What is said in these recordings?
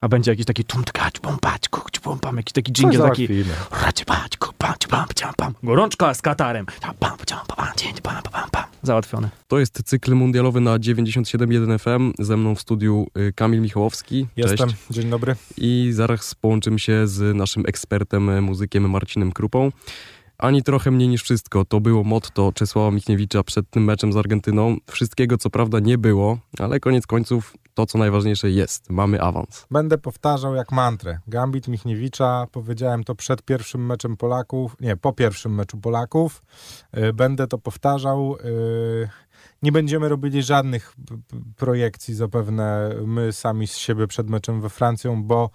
A będzie jakiś taki tumtkać, bombać, kukć, bombam, jakiś taki dżingiel taki... Raczybać, kupać, pam, pam, pam. Gorączka z Katarem. Załatwione. To jest cykl mundialowy na 97.1 FM. Ze mną w studiu Kamil Michałowski. Jestem. Cześć. Dzień dobry. I zaraz połączymy się z naszym ekspertem, muzykiem Marcinem Krupą. Ani trochę mniej niż wszystko. To było motto Czesława Michniewicza przed tym meczem z Argentyną. Wszystkiego co prawda nie było, ale koniec końców to co najważniejsze jest. Mamy awans. Będę powtarzał jak mantrę. Gambit Michniewicza, powiedziałem to przed pierwszym meczem Polaków, nie, po pierwszym meczu Polaków. Będę to powtarzał. Nie będziemy robili żadnych projekcji zapewne my sami z siebie przed meczem we Francją, bo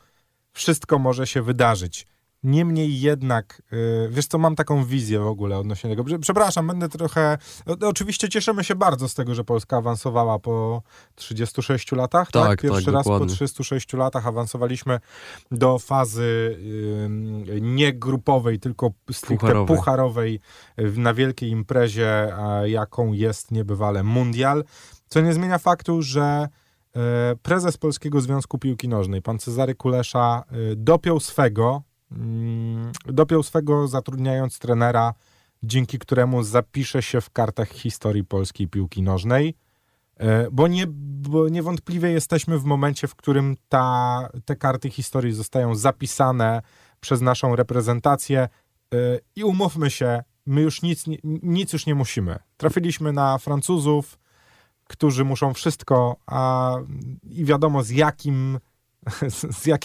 wszystko może się wydarzyć. Niemniej jednak, wiesz co, mam taką wizję w ogóle odnośnie tego. Przepraszam, będę trochę... Oczywiście cieszymy się bardzo z tego, że Polska awansowała po 36 latach. Tak? Pierwszy raz dokładnie. Po 36 latach awansowaliśmy do fazy nie grupowej, tylko stricte pucharowej na wielkiej imprezie, jaką jest niebywale Mundial. Co nie zmienia faktu, że prezes Polskiego Związku Piłki Nożnej, pan Cezary Kulesza, dopiął swego zatrudniając trenera, dzięki któremu zapisze się w kartach historii polskiej piłki nożnej, bo niewątpliwie jesteśmy w momencie, w którym te karty historii zostają zapisane przez naszą reprezentację i umówmy się, my już nic już nie musimy. Trafiliśmy na Francuzów, którzy muszą wszystko, i wiadomo z jakim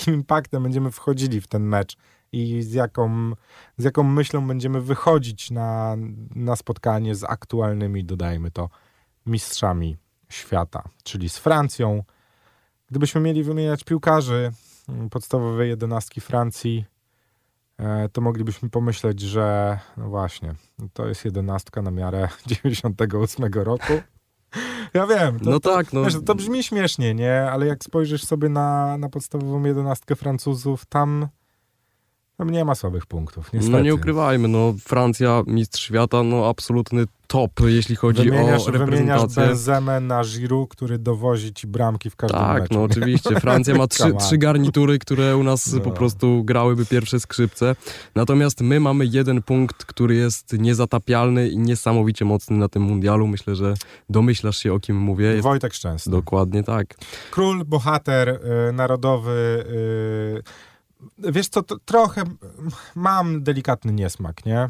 impaktem będziemy wchodzili w ten mecz i z jaką myślą będziemy wychodzić na spotkanie z aktualnymi, dodajmy to, mistrzami świata, czyli z Francją. Gdybyśmy mieli wymieniać piłkarzy podstawowej 11 Francji, to moglibyśmy pomyśleć, że no właśnie, to jest 11 na miarę 98 roku. Ja wiem, to brzmi śmiesznie, nie? Ale jak spojrzysz sobie na podstawową 11 Francuzów, tam nie ma słabych punktów, niestety. No nie ukrywajmy, Francja, mistrz świata, absolutny top, jeśli chodzi o reprezentację. Wymieniasz Benzemę na Jiru, który dowozi ci bramki w każdym meczu. Tak, oczywiście. Francja ma trzy garnitury, które u nas po prostu grałyby pierwsze skrzypce. Natomiast my mamy jeden punkt, który jest niezatapialny i niesamowicie mocny na tym mundialu. Myślę, że domyślasz się, o kim mówię. Jest Wojtek Szczęsny. Dokładnie tak. Król, bohater narodowy... Wiesz co, trochę mam delikatny niesmak, nie?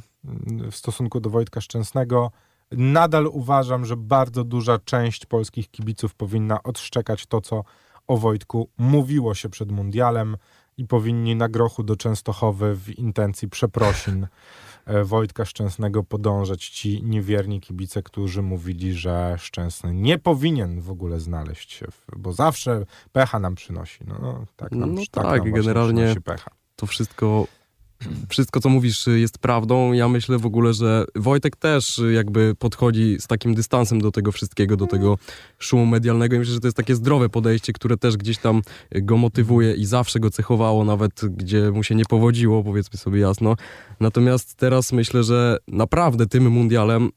W stosunku do Wojtka Szczęsnego. Nadal uważam, że bardzo duża część polskich kibiców powinna odszczekać to, co o Wojtku mówiło się przed mundialem i powinni na grochu do Częstochowy w intencji przeprosin Wojtka Szczęsnego podążać ci niewierni kibice, którzy mówili, że Szczęsny nie powinien w ogóle znaleźć się, bo zawsze pecha nam przynosi. Tak, generalnie pecha. To wszystko, co mówisz, jest prawdą. Ja myślę w ogóle, że Wojtek też jakby podchodzi z takim dystansem do tego wszystkiego, do tego szumu medialnego i myślę, że to jest takie zdrowe podejście, które też gdzieś tam go motywuje i zawsze go cechowało, nawet gdzie mu się nie powodziło, powiedzmy sobie jasno. Natomiast teraz myślę, że naprawdę tym mundialem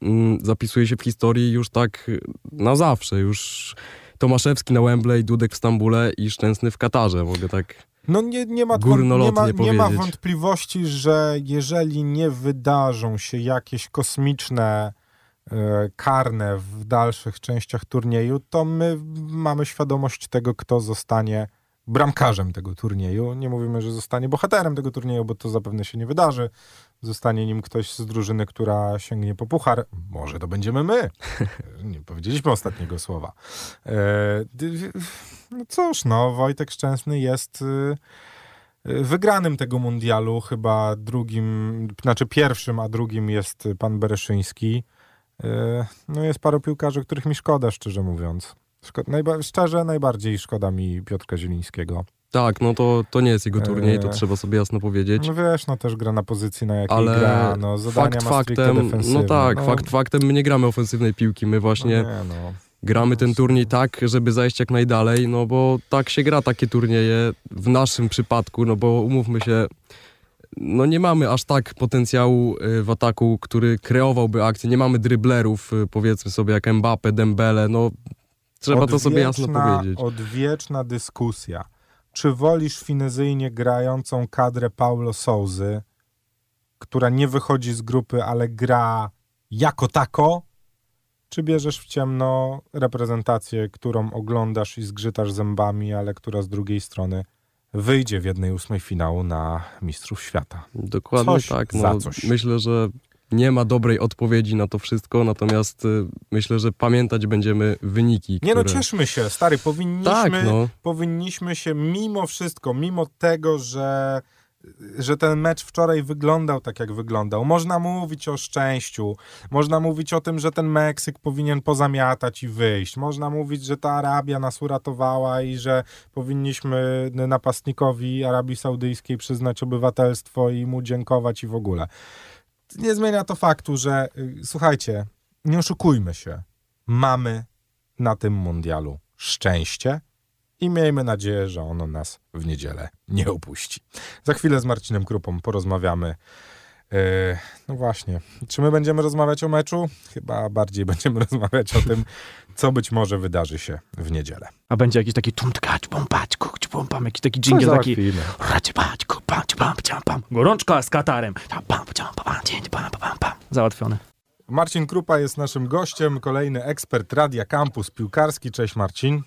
zapisuje się w historii już tak na zawsze. Już Tomaszewski na Wembley, Dudek w Stambule i Szczęsny w Katarze. Mogę tak... Nie ma wątpliwości, że jeżeli nie wydarzą się jakieś kosmiczne karne w dalszych częściach turnieju, to my mamy świadomość tego, kto zostanie bramkarzem tego turnieju. Nie mówimy, że zostanie bohaterem tego turnieju, bo to zapewne się nie wydarzy. Zostanie nim ktoś z drużyny, która sięgnie po puchar. Może to będziemy my. Nie powiedzieliśmy ostatniego słowa. Wojtek Szczęsny jest wygranym tego mundialu, chyba pierwszym, a drugim jest pan Bereszyński. Jest paru piłkarzy, których mi szkoda, szczerze mówiąc. Najbardziej szkoda mi Piotra Zielińskiego. Tak, to nie jest jego turniej, to trzeba sobie jasno powiedzieć. Też gra na pozycji, na jakiej gra. Fakt faktem, my nie gramy ofensywnej piłki, my właśnie gramy ten turniej tak, żeby zajść jak najdalej, bo tak się gra takie turnieje w naszym przypadku, bo umówmy się, nie mamy aż tak potencjału w ataku, który kreowałby akcję, nie mamy dryblerów, powiedzmy sobie, jak Mbappe, Dembele, trzeba to sobie jasno powiedzieć. Odwieczna dyskusja. Czy wolisz finezyjnie grającą kadrę Paulo Sousy, która nie wychodzi z grupy, ale gra jako tako? Czy bierzesz w ciemno reprezentację, którą oglądasz i zgrzytasz zębami, ale która z drugiej strony wyjdzie w 1/8 finału na Mistrzów Świata? Dokładnie coś tak. No, myślę, że nie ma dobrej odpowiedzi na to wszystko, natomiast myślę, że pamiętać będziemy wyniki. Nie, które... no cieszmy się, stary, powinniśmy się mimo wszystko, mimo tego, że ten mecz wczoraj wyglądał tak, jak wyglądał. Można mówić o szczęściu, można mówić o tym, że ten Meksyk powinien pozamiatać i wyjść, można mówić, że ta Arabia nas uratowała i że powinniśmy napastnikowi Arabii Saudyjskiej przyznać obywatelstwo i mu dziękować i w ogóle. Nie zmienia to faktu, że słuchajcie, nie oszukujmy się, mamy na tym mundialu szczęście i miejmy nadzieję, że ono nas w niedzielę nie opuści. Za chwilę z Marcinem Krupą porozmawiamy. No właśnie, czy my będziemy rozmawiać o meczu? Chyba bardziej będziemy rozmawiać o tym, co być może wydarzy się w niedzielę. A będzie jakiś taki tumtkacz, pompacz, kuch, pompam, jakiś taki dżingiel, taki raczybacz, kupacz, pam, pam, pam, gorączka z Katarem, załatwione. Marcin Krupa jest naszym gościem, kolejny ekspert Radia Campus Piłkarski. Cześć Marcin.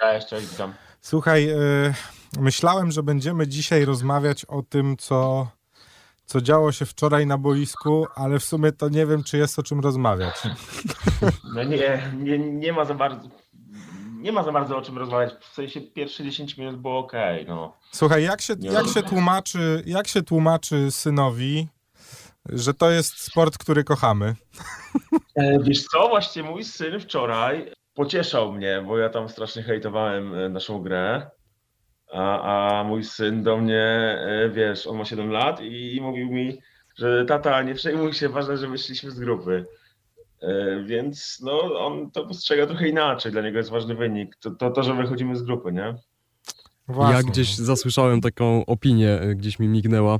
Cześć, cześć, witam. Słuchaj, myślałem, że będziemy dzisiaj rozmawiać o tym, co działo się wczoraj na boisku, ale w sumie to nie wiem, czy jest o czym rozmawiać. No nie ma za bardzo o czym rozmawiać. W sensie pierwsze 10 minut było okej. No. Słuchaj, jak się tłumaczy synowi, że to jest sport, który kochamy? Wiesz co, właśnie mój syn wczoraj pocieszał mnie, bo ja tam strasznie hejtowałem naszą grę. A mój syn do mnie, wiesz, on ma 7 lat i mówił mi, że tata, nie przejmuj się, ważne, że wyszliśmy z grupy. Więc no, on to postrzega trochę inaczej, dla niego jest ważny wynik, to że wychodzimy z grupy, nie? Właśnie. Ja gdzieś zasłyszałem taką opinię, gdzieś mi mignęła,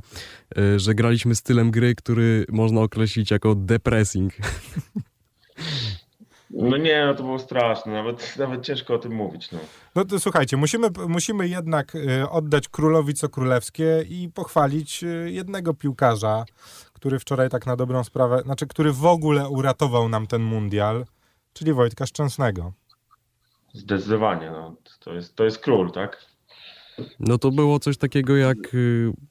że graliśmy stylem gry, który można określić jako depressing. No nie, no to było straszne, nawet ciężko o tym mówić. No to słuchajcie, musimy jednak oddać królowi co królewskie i pochwalić jednego piłkarza, który wczoraj tak na dobrą sprawę, znaczy który w ogóle uratował nam ten mundial, czyli Wojtka Szczęsnego. Zdecydowanie, no to jest król, tak? No to było coś takiego jak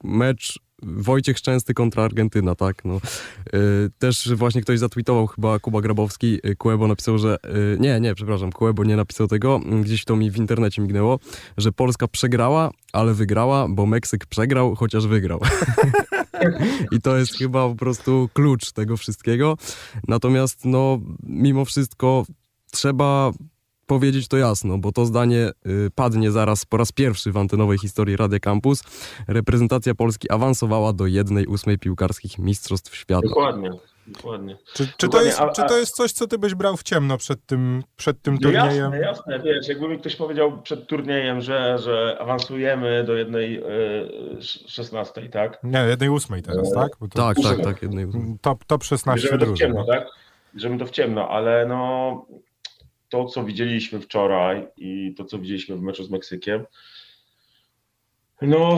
mecz Wojciech Szczęsny kontra Argentyna, tak? No. Też właśnie ktoś zatweetował, chyba Kuba Grabowski, Kuebo napisał, że... Kuebo nie napisał tego, gdzieś to mi w internecie mignęło, że Polska przegrała, ale wygrała, bo Meksyk przegrał, chociaż wygrał. I to jest chyba po prostu klucz tego wszystkiego. Natomiast no, mimo wszystko trzeba... powiedzieć to jasno, bo to zdanie padnie zaraz po raz pierwszy w antenowej historii Radia Campus. Reprezentacja Polski awansowała do 1/8 piłkarskich Mistrzostw Świata. Dokładnie. Czy to jest coś, co ty byś brał w ciemno przed tym turniejem? Jasne, wiesz, jakby mi ktoś powiedział przed turniejem, że awansujemy do 1/16, tak? Nie, 1/8 teraz, tak? Bo to... Tak, 1/8. Top 16 drużyny. Bierzemy to w ciemno, ale no... To, co widzieliśmy wczoraj i to, co widzieliśmy w meczu z Meksykiem, no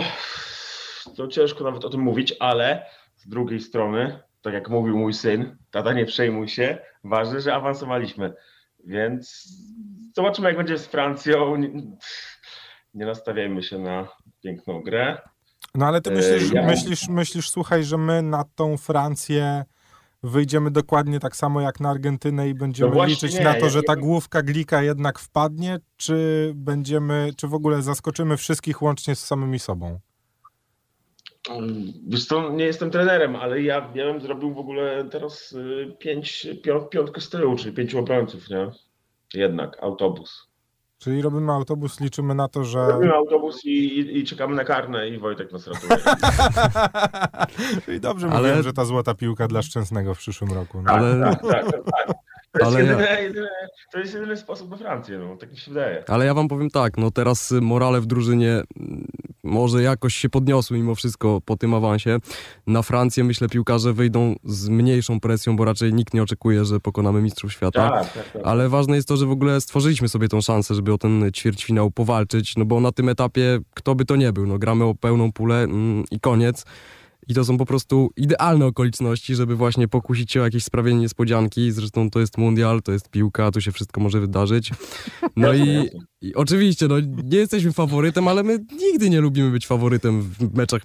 to ciężko nawet o tym mówić, ale z drugiej strony, tak jak mówił mój syn, tata nie przejmuj się, ważne, że awansowaliśmy, więc zobaczymy, jak będzie z Francją, nie nastawiajmy się na piękną grę. No ale ty myślisz, słuchaj, że my na tą Francję wyjdziemy dokładnie tak samo jak na Argentynę i będziemy liczyć na to, że ta główka Glika jednak wpadnie, czy w ogóle zaskoczymy wszystkich łącznie z samymi sobą? Wiesz co, nie jestem trenerem, ale ja bym zrobił w ogóle teraz piątkę z tyłu, czyli 5 obrońców, nie? Jednak autobus. Czyli robimy autobus, liczymy na to, że... Robimy autobus i czekamy na karne i Wojtek nas ratuje. I dobrze mówiłem, że ta złota piłka dla Szczęsnego w przyszłym roku. No. Tak. To jest jedyny sposób do Francji, no, tak mi się wydaje. Ale ja wam powiem tak, no teraz morale w drużynie może jakoś się podniosły mimo wszystko po tym awansie. Na Francję, myślę, piłkarze wyjdą z mniejszą presją, bo raczej nikt nie oczekuje, że pokonamy mistrzów świata. Tak. Ale ważne jest to, że w ogóle stworzyliśmy sobie tą szansę, żeby o ten ćwierćfinał powalczyć, no bo na tym etapie kto by to nie był, no gramy o pełną pulę i koniec. I to są po prostu idealne okoliczności, żeby właśnie pokusić się o jakieś sprawienie niespodzianki. Zresztą to jest mundial, to jest piłka, tu się wszystko może wydarzyć. No i oczywiście, no, nie jesteśmy faworytem, ale my nigdy nie lubimy być faworytem w meczach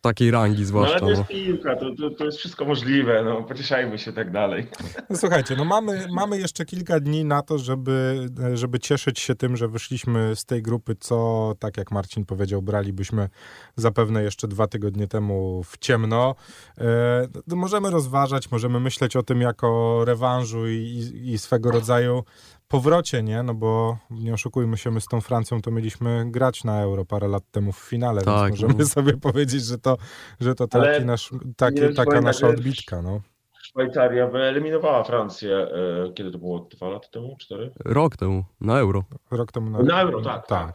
takiej rangi zwłaszcza. No ale to jest piłka, to jest wszystko możliwe, no pocieszajmy się tak dalej. No, słuchajcie, no mamy jeszcze kilka dni na to, żeby cieszyć się tym, że wyszliśmy z tej grupy, co, tak jak Marcin powiedział, bralibyśmy zapewne jeszcze 2 tygodnie temu w ciemno. Możemy rozważać, możemy myśleć o tym jako rewanżu i swego rodzaju powrocie, nie? No bo nie oszukujmy się, my z tą Francją to mieliśmy grać na Euro parę lat temu w finale, tak, więc możemy sobie powiedzieć, że to taka nasza odbitka, no. Szwajcaria wyeliminowała Francję, kiedy to było? 2 lata temu? 4? Rok temu, na Euro. Rok temu na Euro, tak.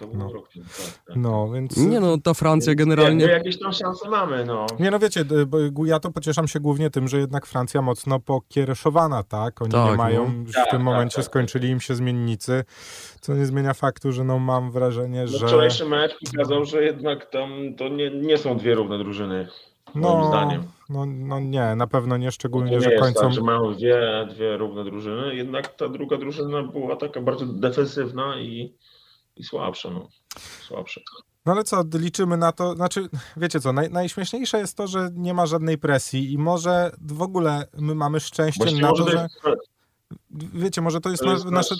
No, więc... Nie no, ta Francja więc generalnie... Jakieś tam szanse mamy, no. Nie no, wiecie, bo ja to pocieszam się głównie tym, że jednak Francja mocno pokiereszowana, tak? Oni tak, nie mają, no. w tym momencie skończyli im się zmiennicy, co nie zmienia faktu, że no mam wrażenie, że... Wczorajszy mecz pokazał, że jednak tam to nie są dwie równe drużyny. No nie, na pewno nie, szczególnie, nie że jest końcem... Tak, że mają dwie równe drużyny, jednak ta druga drużyna była taka bardzo defensywna i słabsza. No. No ale co, liczymy na to, znaczy wiecie co, najśmieszniejsze jest to, że nie ma żadnej presji i może w ogóle my mamy szczęście na to, że... Wiecie, może to jest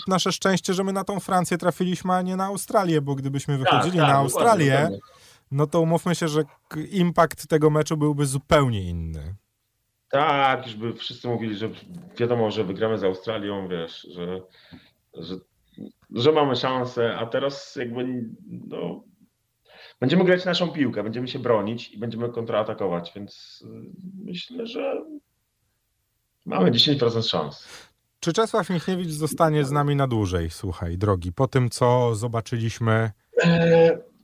nasze szczęście, że my na tą Francję trafiliśmy, a nie na Australię, bo gdybyśmy wychodzili na Australię... Dokładnie. No to umówmy się, że impact tego meczu byłby zupełnie inny. Tak, już by wszyscy mówili, że wiadomo, że wygramy z Australią, wiesz, że mamy szansę, a teraz jakby no, będziemy grać naszą piłkę, będziemy się bronić i będziemy kontratakować, więc myślę, że mamy 10% szans. Czy Czesław Michniewicz zostanie z nami na dłużej, słuchaj, drogi, po tym co zobaczyliśmy...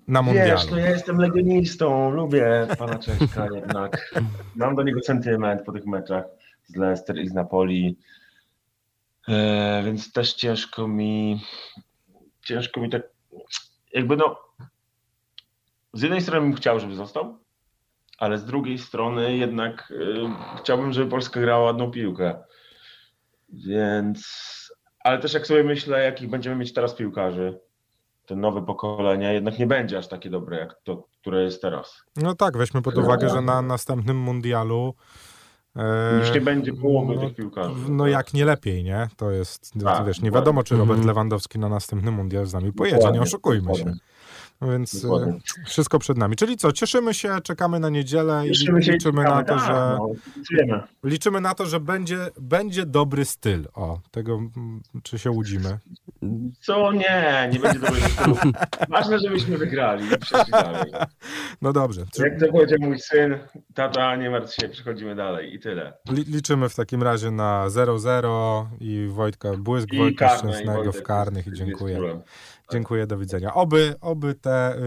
Na mundialu. Wiesz, no ja jestem legionistą, lubię pana Cześka jednak. Mam do niego sentyment po tych meczach z Leicester i z Napoli, więc też ciężko mi tak, jakby no, z jednej strony bym chciał, żeby został, ale z drugiej strony jednak chciałbym, żeby Polska grała ładną piłkę, więc, ale też jak sobie myślę, jakich będziemy mieć teraz piłkarzy, te nowe pokolenia jednak nie będzie aż takie dobre jak to, które jest teraz. No tak, weźmy pod uwagę, że na następnym mundialu już nie będzie połowy tych piłkarzy. No jak nie lepiej, nie? To jest, tak, wiesz, nie wiadomo czy Robert Lewandowski na następny mundial z nami pojedzie, dokładnie, nie oszukujmy się. Więc wszystko przed nami. Czyli co, cieszymy się, czekamy na niedzielę i liczymy na to, że będzie dobry styl. O, tego czy się łudzimy? Co? Nie będzie dobry styl. Ważne, żebyśmy wygrali. No dobrze. Jak to powiedział mój syn, tata, nie martw się, przechodzimy dalej i tyle. Liczymy w takim razie na 0-0 i Wojtka Szczęsnego w karnych i dziękuję. Dziękuję, do widzenia. Oby te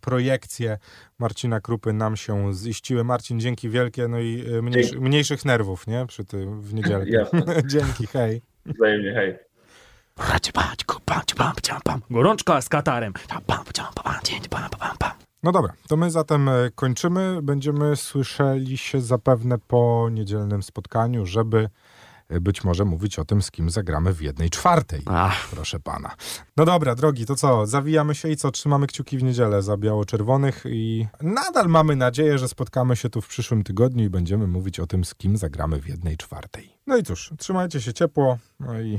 projekcje Marcina Krupy nam się ziściły. Marcin, dzięki wielkie, no i mniejszych nerwów, nie? Przy tym w niedzielę. Dzięki, hej. Wzajemnie, hej. Gorączka z katarem. No dobra, to my zatem kończymy. Będziemy słyszeli się zapewne po niedzielnym spotkaniu, żeby... być może mówić o tym, z kim zagramy w 1/4. Ach. Proszę pana. No dobra, drogi, to co? Zawijamy się i co? Trzymamy kciuki w niedzielę za biało-czerwonych i nadal mamy nadzieję, że spotkamy się tu w przyszłym tygodniu i będziemy mówić o tym, z kim zagramy w 1/4. No i cóż, trzymajcie się ciepło, no i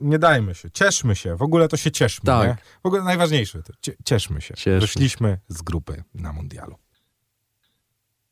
nie dajmy się, cieszmy się, w ogóle to się cieszmy, tak. Nie? W ogóle najważniejsze, to cieszmy się. Wyszliśmy z grupy na mundialu.